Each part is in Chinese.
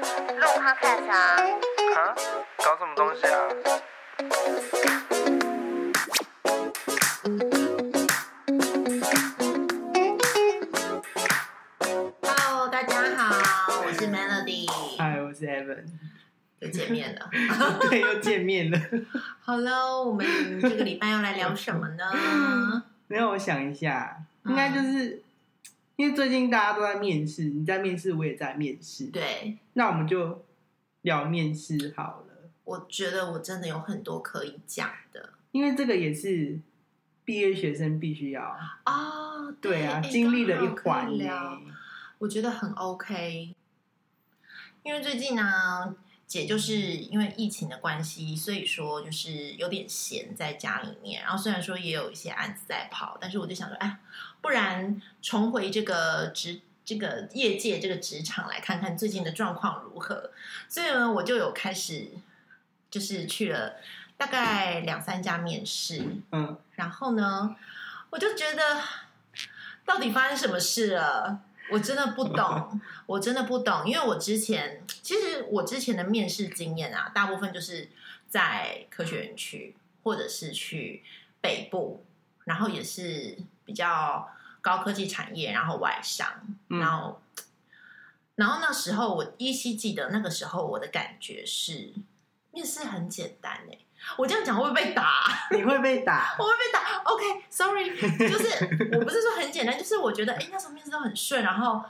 录 podcast 啊？啊？搞什么东西啊？Hello， 大家好，我是 Melody。嗨，我是 Evan。又见面了。对，又见面了。好了，我们这个礼拜要来聊什么呢？没有，我想一下，应该就是。因为最近大家都在面试，你在面试，我也在面试。对，那我们就聊面试好了。我觉得我真的有很多可以讲的，因为这个也是毕业学生必须要哦，对啊，经历了一环。我觉得很 OK， 因为最近呢，姐就是因为疫情的关系，所以说就是有点闲在家里面。然后虽然说也有一些案子在跑，但是我就想说，哎，不然重回这个业界这个职场，来看看最近的状况如何。所以呢，我就有开始就是去了大概2-3家面试，嗯，然后呢，我就觉得到底发生什么事了？我真的不懂，因为其实我之前的面试经验啊，大部分就是在科学园区，或者是去北部，然后也是比较高科技产业，然后外商，然后那时候我依稀记得，那个时候我的感觉是面试很简单欸。我这样讲会不会被打？你会被打，我会被打。OK，Sorry，、okay， 就是我不是说很简单，就是我觉得，哎，那时候面试都很顺，然后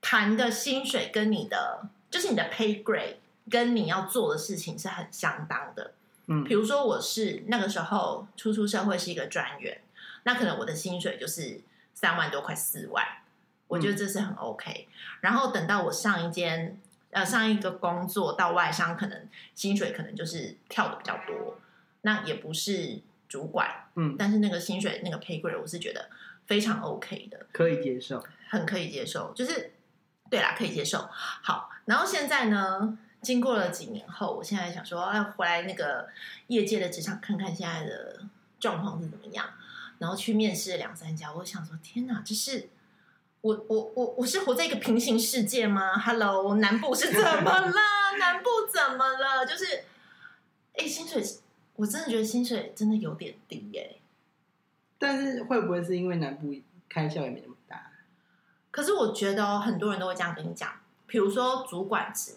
谈的薪水跟你的，就是你的 pay grade 跟你要做的事情是很相当的。嗯，比如说我是那个时候初社会是一个专员，那可能我的薪水就是3万多快4万，我觉得这是很 OK。然后等到我上一个工作到外商，可能薪水可能就是跳的比较多，那也不是主管，嗯，但是那个薪水那个 pay grade 我是觉得非常 OK 的，可以接受，很可以接受，就是对啦，可以接受。好，然后现在呢，经过了几年后，我现在想说要回来那个业界的职场看看现在的状况是怎么样，然后去面试2-3家，我想说天哪，这是。我是活在一个平行世界吗 ？Hello， 南部是怎么了？南部怎么了？就是，哎，薪水，我真的觉得薪水真的有点低耶。但是会不会是因为南部开销也没那么大？可是我觉得哦，很多人都会这样跟你讲，比如说主管职，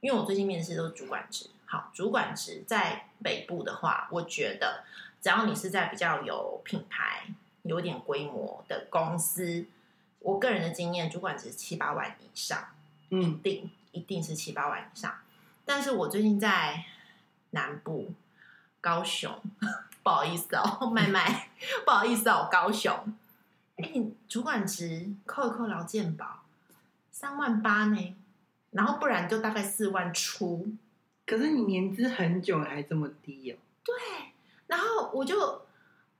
因为我最近面试都是主管职。好，主管职在北部的话，我觉得只要你是在比较有品牌、有点规模的公司。我个人的经验，主管值7-8万以上，嗯，一定是7-8万以上。但是我最近在南部高雄，不好意思哦，麦，不好意思哦，高雄，哎，主管值扣一扣劳健保3万8呢，然后不然就大概4万出。可是你年资很久还这么低哦。对，然后我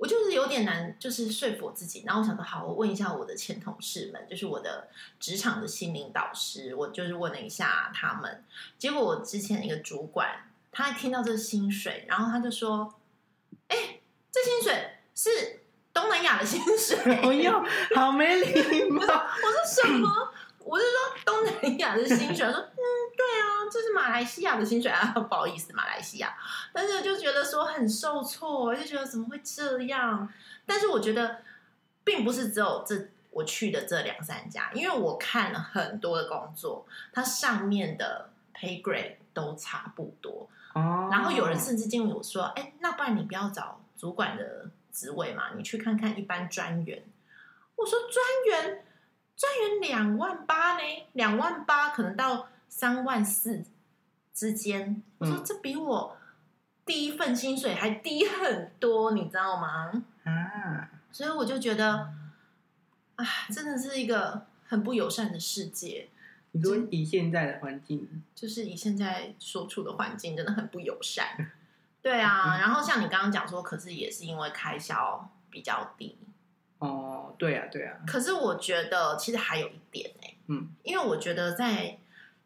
就是有点难，就是说服我自己。然后我想说，好，我问一下我的前同事们，就是我的职场的心灵导师，我就是问了一下他们。结果我之前一个主管，他听到这薪水，然后他就说：“哎，这薪水是东南亚的薪水。”我又好没礼貌。我说什么？我是说东南亚的薪水。我说嗯，对啊，这是马来西亚的薪水啊，不好意思，马来西亚。但是就觉得说很受挫，就觉得怎么会这样？但是我觉得并不是只有我去的这2-3家，因为我看了很多的工作，它上面的 pay grade 都差不多。哦，然后有人甚至经理我说，哎，那不然你不要找主管的职位嘛，你去看看一般专员。我说专员2万8呢，2万8可能到3万4之间。我说这比我第一份薪水还低很多，你知道吗？啊，所以我就觉得，啊，真的是一个很不友善的世界。你说以现在的环境，就是以现在所处的环境，真的很不友善。对啊，然后像你刚刚讲说，可是也是因为开销比较低。哦，对啊对啊。可是我觉得其实还有一点欸，嗯，因为我觉得在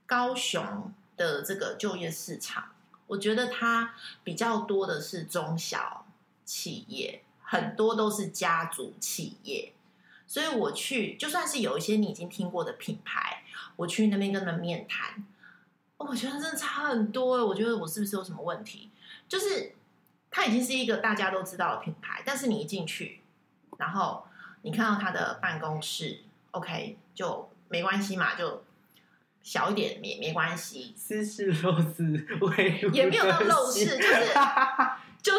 高雄的这个就业市场，我觉得它比较多的是中小企业，很多都是家族企业，所以我去就算是有一些你已经听过的品牌，我去那边跟他们面谈，哦，我觉得真的差很多。我觉得我是不是有什么问题？就是它已经是一个大家都知道的品牌，但是你一进去，然后你看到它的办公室 ，OK， 就没关系嘛，就小一点也没关系，斯是陋室，也没有到陋室，就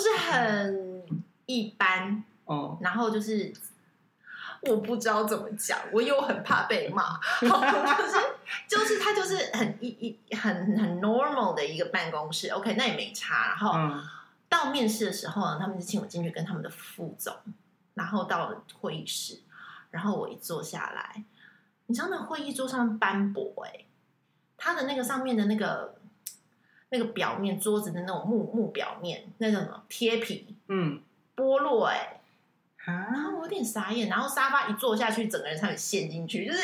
是很一般哦。然后就是我不知道怎么讲，我又很怕被骂，就是他就是很 normal 的一个办公室 ，OK， 那也没差。然后、到面试的时候呢，他们就请我进去跟他们的副总，然后到了会议室，然后我一坐下来，你知道那会议桌上斑驳哎，他的那个上面的那个表面桌子的那种木表面，那种什么贴皮，剥落哎。然后我有点傻眼，然后沙发一坐下去，整个人差点陷进去，就是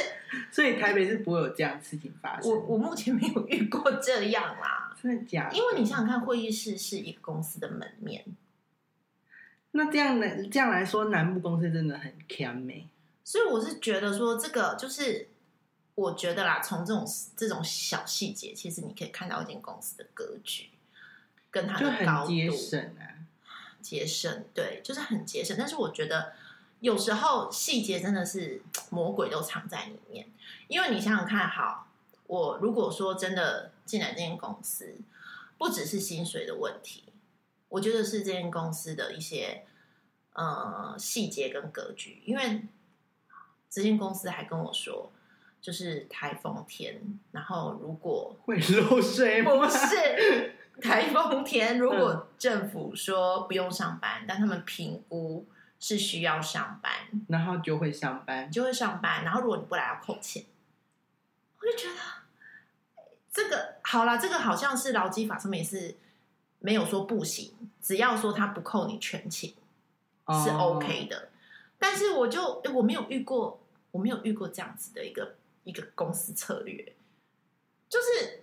所以台北是不会有这样的事情发生。我目前没有遇过这样啦，真的假的？因为你想想看，会议室是一个公司的门面，那这样来说，南部公司真的很强美。所以我是觉得说，这个就是我觉得啦，从这种小细节，其实你可以看到一间公司的格局跟它的高度，就很节省啊。节省，对，就是很节省。但是我觉得有时候细节真的是魔鬼都藏在里面，因为你想想看，好，我如果说真的进来这间公司，不只是薪水的问题，我觉得是这间公司的一些细节跟格局。因为这间公司还跟我说，就是台风天，然后如果会漏水吗？不是。台风天，如果政府说不用上班，但他们评估是需要上班，然后就会上班，然后如果你不来，要扣钱。我就觉得这个好啦，这个好像是劳基法上面也是没有说不行，只要说他不扣你全勤是 OK 的。但是我没有遇过这样子的一个公司策略，就是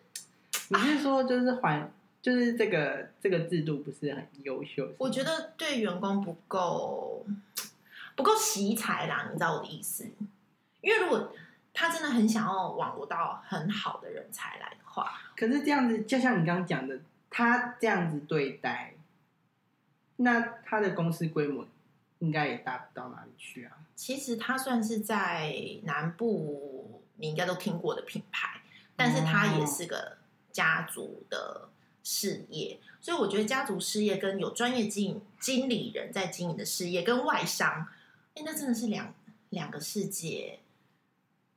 你是说就是就是这个制度不是很优秀，我觉得对员工不够惜才啦，你知道我的意思。因为如果他真的很想要网罗到很好的人才来的话，可是这样子就像你刚刚讲的，他这样子对待，那他的公司规模应该也达不到哪里去啊。其实他算是在南部你应该都听过的品牌，但是他也是个家族的事业，所以我觉得家族事业跟有专业经理人在经营的事业跟外商，那真的是两个世界。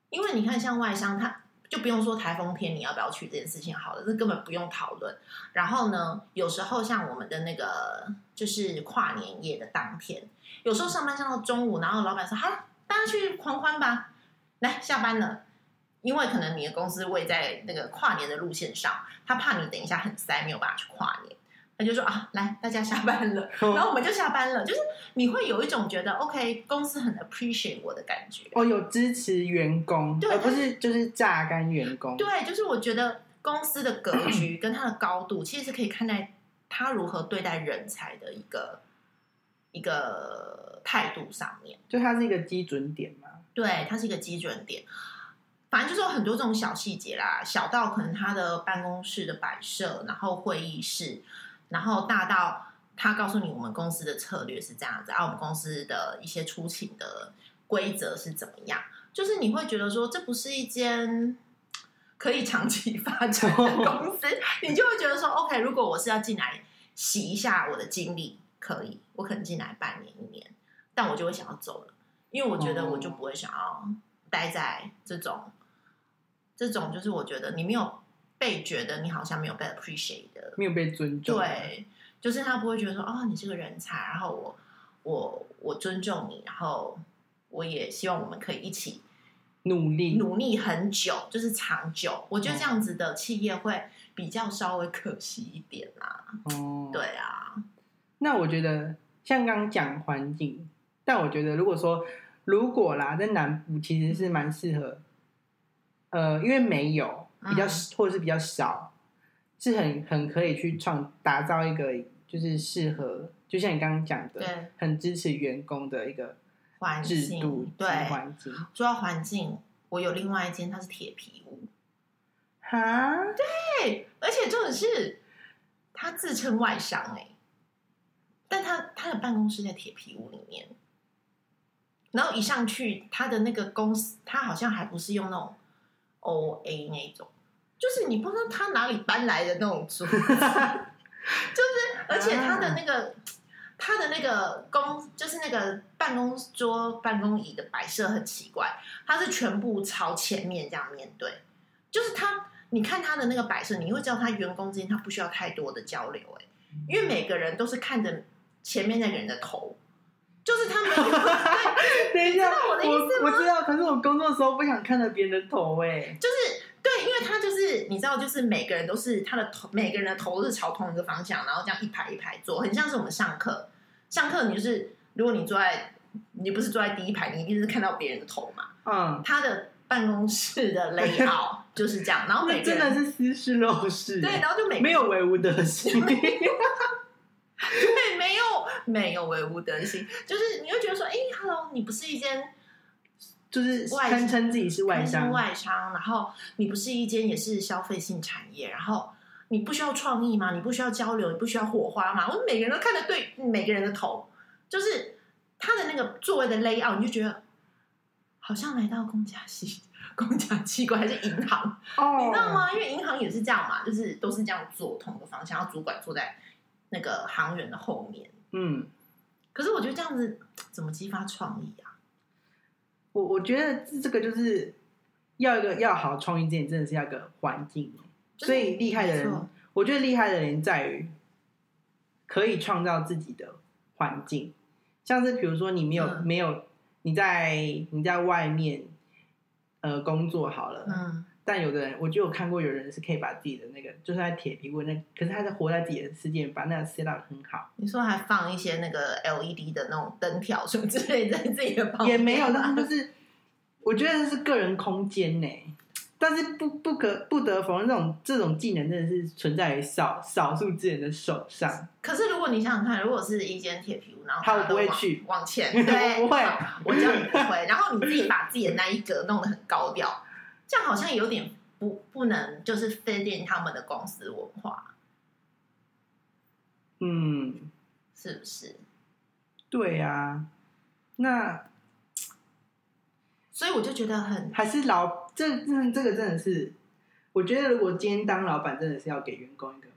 因为你看，像外商，他就不用说台风天你要不要去这件事情好了，这根本不用讨论。然后呢，有时候像我们的那个就是跨年夜的当天，有时候上班上到中午，然后老板说：“好，大家去狂欢吧，来下班了。”因为可能你的公司位在那个跨年的路线上，他怕你等一下很塞没有办法去跨年，他就说啊，来大家下班了，然后我们就下班了。就是你会有一种觉得 OK 公司很 appreciate 我的感觉，有支持员工，对，而不是就是榨干员工。对，就是我觉得公司的格局跟它的高度其实是可以看待他如何对待人才的一个态度上面，就它是一个基准点嘛。对，它是一个基准点。反正就是有很多这种小细节啦，小到可能他的办公室的摆设，然后会议室，然后大到他告诉你我们公司的策略是这样子，我们公司的一些出勤的规则是怎么样，就是你会觉得说这不是一间可以长期发展的公司，你就会觉得说 OK， 如果我是要进来洗一下我的经历可以，我可能进来半年一年，但我就会想要走了，因为我觉得我就不会想要待在这种就是我觉得你没有被觉得你好像没有被 appreciate 的，没有被尊重。对，就是他不会觉得说哦，你是个人才，然后我尊重你，然后我也希望我们可以一起努力很久，就是长久。我觉得这样子的企业会比较稍微可惜一点啦。对啊。那我觉得像刚刚讲环境，但我觉得如果啦，在南部其实是蛮适合。因为没有比较或者是比较少，是很可以去打造一个就是适合，就像你刚刚讲的，很支持员工的一个制度。对，环境。说到环境，我有另外一间，它是铁皮屋。啊，对，而且重点是他自称外商欸，但他的办公室在铁皮屋里面，然后一上去他的那个公司，他好像还不是用那种 OA 那种，就是你不知道他哪里搬来的那种租，就是而且他的那个。他的那个就是那个办公桌、办公椅的摆设很奇怪，他是全部朝前面这样面对，就是他，你看他的那个摆设，你会知道他员工之间他不需要太多的交流，欸，因为每个人都是看着前面那个人的头，就是他们。等一下，我知道，可是我工作的时候不想看着别人的头，欸，就是对，因为他就是你知道，就是每个人都是他的头，每个人的头都是朝同一个方向，然后这样一排一排坐，很像是我们上课。上课你就是，如果你坐在，你不是坐在第一排，你一定是看到别人的头嘛。嗯，他的办公室的 layout 就是这样，然后每个人真的是私事陋室，对，然后就每个人没有唯物德性，对，没有唯物德性，就是你会觉得说，哎，hello， 你不是一间。就是堪称自己是外商，然后你不是一间也是消费性产业，然后你不需要创意吗？你不需要交流，你不需要火花吗？我每个人都看得对每个人的头，就是他的那个座位的 layout， 你就觉得好像来到公家机关还是银行，你知道吗？因为银行也是这样嘛，就是都是这样做同个方向，然后主管坐在那个行员的后面。嗯，可是我觉得这样子怎么激发创意啊？我觉得这个就是要好创意之前，真的是要一个环境，所以厉害的人，我觉得厉害的人在于可以创造自己的环境，像是比如说你没有你在外面工作好了，嗯，但有的人我就有看过，有人是可以把自己的那个就是在铁皮屋那，可是他是活在自己的世界，把那个 set up 很好。你说还放一些那个 LED 的那种灯条什么之类在自己的旁边，也没有，但是就是我觉得是个人空间呢。但是不得否认，这种技能真的是存在于少数之人的手上。可是如果你想想看，如果是一间铁皮屋，然后他不会去往前，对，我不会，我知道你不会，然后你自己把自己的那一格弄得很高调。这样好像有点不能就是 fit in 他们的公司文化，嗯，是不是？对啊，那所以我就觉得很还是这个真的是，我觉得如果今天当老板，真的是要给员工一个，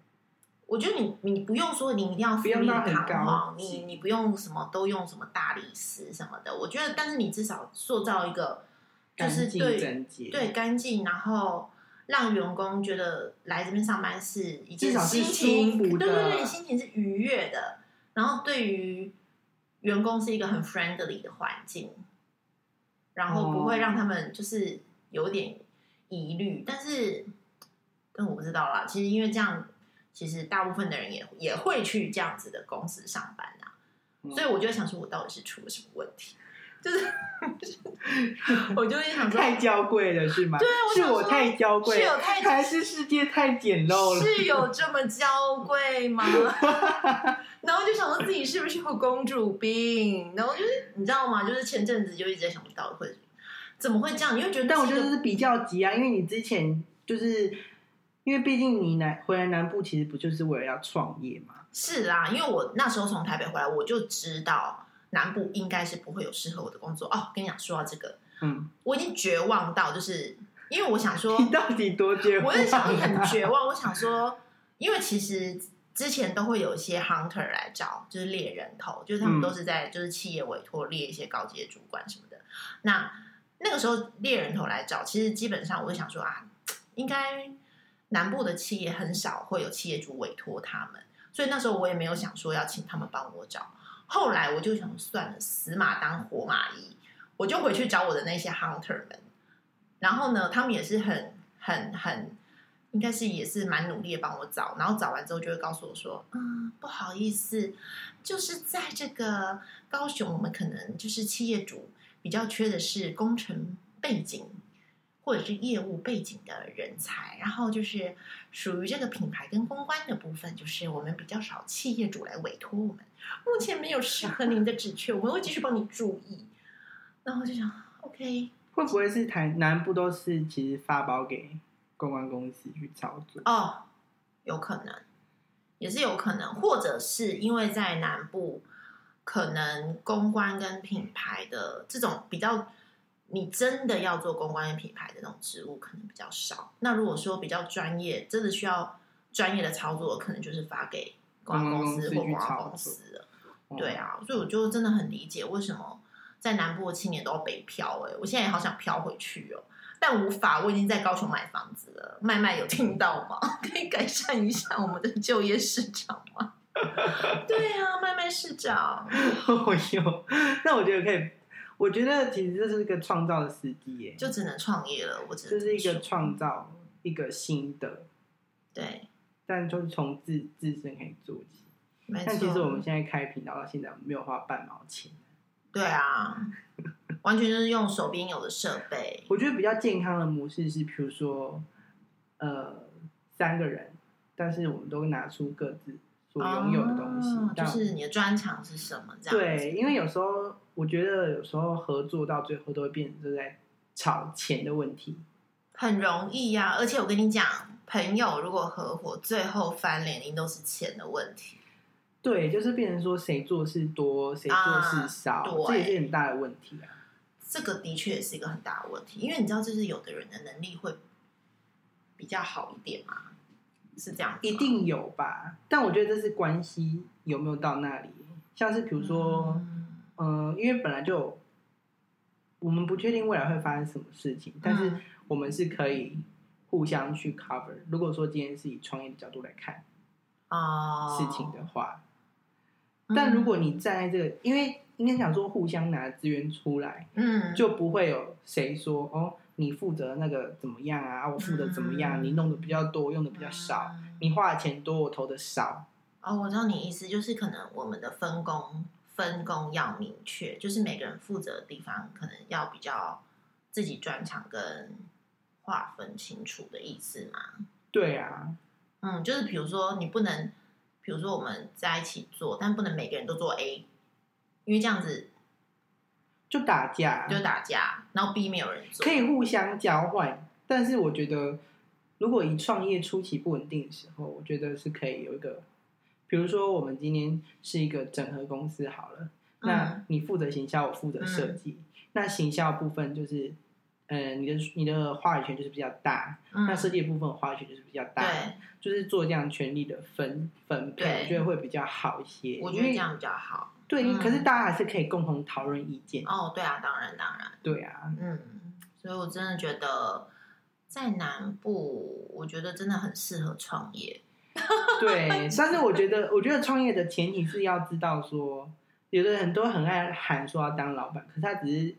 我觉得你不用说你一定要不用到很高，你不用什么都用什么大理石什么的，我觉得，但是你至少塑造一个。就是对干净，然后让员工觉得来这边上班是一件心情，对对对，心情是愉悦的。然后对于员工是一个很 friendly 的环境，然后不会让他们就是有点疑虑。但是，但我不知道啦。其实因为这样，其实大部分的人也会去这样子的公司上班啊。所以我就想说，我到底是出了什么问题？就是，我就想说太娇贵了是吗？对，是我太娇贵，还是世界太简陋了？是有这么娇贵吗？然后就想说自己是不是有公主病？然后就是你知道吗？就是前阵子就一直在想不到会怎么会这样，你会觉得？但我觉得是比较急啊，因为你之前就是因为毕竟你回来南部，其实不就是为了要创业吗？是啊，因为我那时候从台北回来，我就知道。南部应该是不会有适合我的工作哦。跟你讲，说到这个，嗯，我已经绝望到，就是因为我想说，你到底多绝望？我也想很绝望。我想说，因为其实之前都会有一些 hunter 来找，就是猎人头，就是他们都是在就是企业委托猎一些高级的主管什么的。那个时候猎人头来找，其实基本上我就想说啊，应该南部的企业很少会有企业主委托他们，所以那时候我也没有想说要请他们帮我找。后来我就想算了，死马当活马医，我就回去找我的那些 hunter 们。然后呢，他们也是很，应该是也是蛮努力的帮我找。然后找完之后就会告诉我说，不好意思，就是在这个高雄，我们可能就是企业主比较缺的是工程背景或者是业务背景的人才，然后就是属于这个品牌跟公关的部分，就是我们比较少企业主来委托我们，目前没有适合您的职缺，我们会继续帮你注意。然后就想 ，OK， 会不会是台南部都是其实发包给公关公司去操作哦，有可能，也是有可能，或者是因为在南部，可能公关跟品牌的这种比较，你真的要做公关跟品牌的那种职务可能比较少。那如果说比较专业，真的需要专业的操作，可能就是发给公关公司或广告公司了。对啊，所以我就真的很理解为什么在南部的青年都要北漂欸，我现在也好想漂回去哦，但无法，我已经在高雄买房子了。麦麦有听到吗？可以改善一下我们的就业市场吗？对啊，麦麦市长。哦哟，那我觉得可以，我觉得其实这是一个创造的时机耶，就只能创业了。我只能这是一个创造一个新的，对，但就是从自身可以做起。但其实我们现在开频道到现在没有花半毛钱。对啊，完全就是用手边有的设备。我觉得比较健康的模式是，比如说，三个人，但是我们都拿出各自所拥有的东西。哦，就是你的专长是什么？这样对，因为有时候我觉得有时候合作到最后都会变成就在吵钱的问题，很容易啊。而且我跟你讲，朋友如果合伙，最后翻脸一定都是钱的问题。对，就是变成说谁做事多，谁做事少，这也是很大的问题啊。这个的确也是一个很大的问题，因为你知道，就是有的人的能力会比较好一点嘛，是这样，一定有吧？但我觉得这是关系有没有到那里，像是比如说，因为本来就我们不确定未来会发生什么事情，但是我们是可以互相去 cover。如果说今天是以创业的角度来看事情的话。但如果你站在这个，因为应该想说互相拿资源出来，就不会有谁说哦，你负责那个怎么样啊，我负责怎么样，你弄的比较多，用的比较少，你花的钱多，我投的少。哦，我知道你意思，就是可能我们的分工要明确，就是每个人负责的地方可能要比较自己专长跟划分清楚的意思嘛。对啊，就是比如说你不能。比如说我们在一起做，但不能每个人都做 A， 因为这样子就打架，然后 B 没有人做，可以互相交换。但是我觉得，如果以创业初期不稳定的时候，我觉得是可以有一个，比如说我们今天是一个整合公司好了，那你负责行销，我负责设计，那行销部分就是。你的话语权就是比较大，那设计的部分话语权就是比较大，就是做这样权力的分配，我觉得会比觉得好一些。我觉得这样比较好。对，可是大家还是可以共同讨论意见。哦，对啊，当然。对啊，所以我真的觉得在南部，我觉得真的很适合创业。对，但是我觉得创业的前提是要知道说，有的人很多很爱喊说要当老板，可是他只是。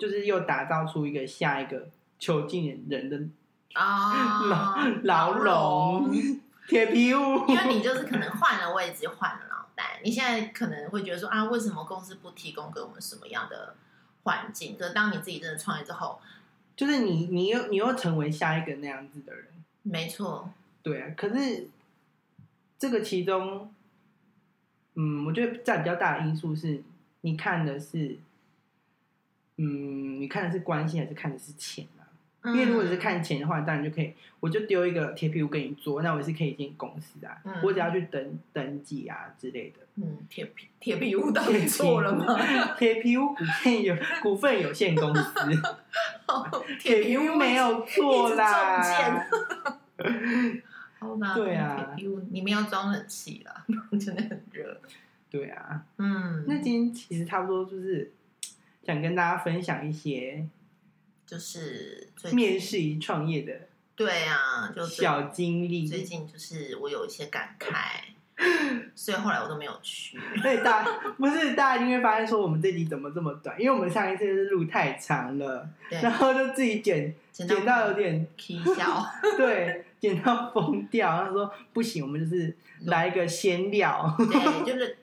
就是又打造出一个下一个囚禁人的牢笼铁皮屋，因为你就是可能换了位置换了脑袋，你现在可能会觉得说啊，为什么公司不提供给我们什么样的环境？可是当你自己真的创业之后，就是你又成为下一个那样子的人，没错，对啊。可是这个其中，我觉得占比较大的因素是你看的是。你看的是关系还是看的是钱啊？因为如果你是看钱的话，当然就可以，我就丢一个铁皮屋给你做，那我也是可以进公司啊，我只要去登记啊之类的。铁皮屋到底做了吗？铁皮屋股份有限公司，铁皮屋没有做啦。好啦，对啊，铁皮屋你们要装冷气啦，真的很热。对啊，那今天其实差不多就是。想跟大家分享一些，就是面试与创业的，对啊，就小经历。最近就是我有一些感慨，所以后来我都没有去。对，大家因为发现说我们这集怎么这么短，因为我们上一次是录太长了，然后就自己剪到有点起笑，对，剪到疯掉。然后说不行，我们就是来一个闲聊，对，就是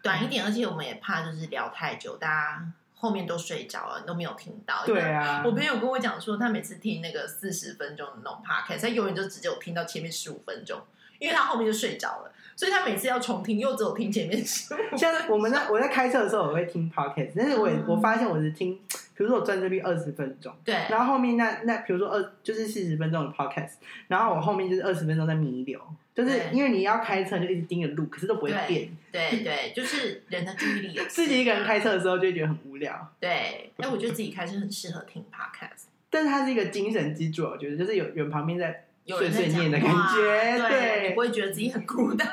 短一点，而且我们也怕就是聊太久，大家。后面都睡着了，你都没有听到。对啊，我朋友跟我讲说，他每次听那个40分钟的那种 podcast， 他永远就只有听到前面15分钟，因为他后面就睡着了，所以他每次要重听，又只有听前面15分钟。像我在开车的时候，我会听 podcast， 但是我发现我是听比如说我专注力20分钟，对，然后后面那比如说就是40分钟的 podcast， 然后我后面就是20分钟在弥留，就是因为你要开车就一直盯着路，可是都不会变。对对，就是人的注意力有。自己一个人开车的时候就会觉得很无聊。对，哎，我觉得自己开车很适合听 podcast， 但是它是一个精神支柱，我觉得就是有人旁边在碎碎念的感觉，对，你不会觉得自己很孤单。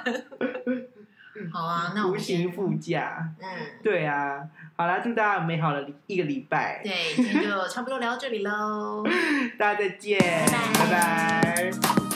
好啊，那我无形附加，嗯，对啊，好啦，祝大家有美好的一个礼拜。对，今天就差不多聊到这里喽，大家再见，拜拜。拜拜。